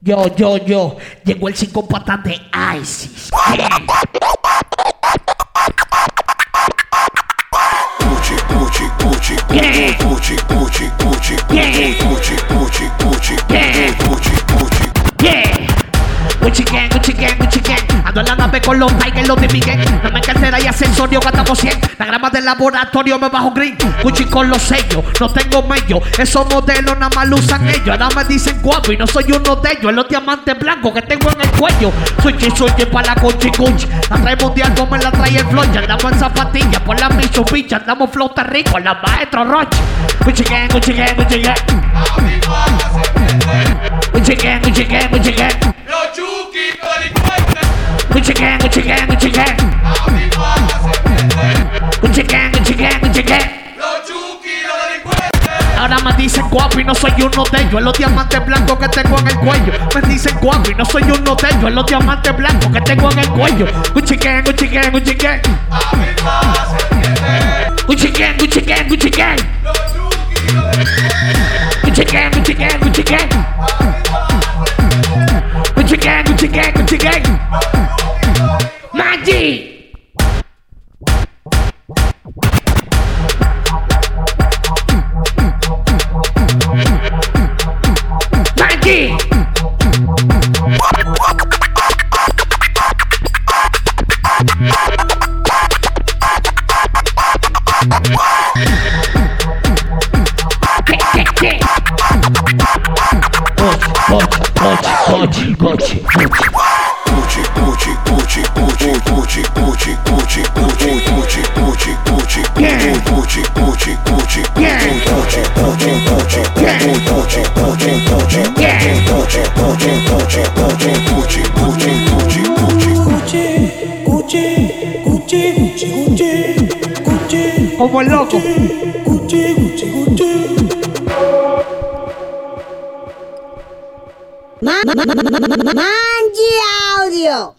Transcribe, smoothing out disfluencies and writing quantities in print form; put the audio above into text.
Yo, llegó el cinco patas de ISIS. Ando en la nave con los pais que los dividen. No me cartera y ascensorio gastamos 100. La grama del laboratorio me bajo green. Gucci con los sellos, no tengo mello. Esos modelos nada más lo usan ellos. Ahora me dicen guapo y no soy uno de ellos. Los diamantes blancos que tengo en el cuello. Switchy para la Gucci. La trae mundial como me la trae el flow. Andamos en zapatillas por la Mitsubishi. Andamos flota rico, la maestra Roche. Gucci gang. Gucci gang. Los Chucky, Gucci gang. Gucci gang. Ahora me dicen guapo y no soy uno de ellos. Los diamantes blancos que tengo en el cuello. Me dicen guapo y no soy uno de ellos. Los diamantes blancos que tengo en el cuello. Gucci gang. Gucci gang. Gucci gang. Mangee! Como el loco. Mangee Audio.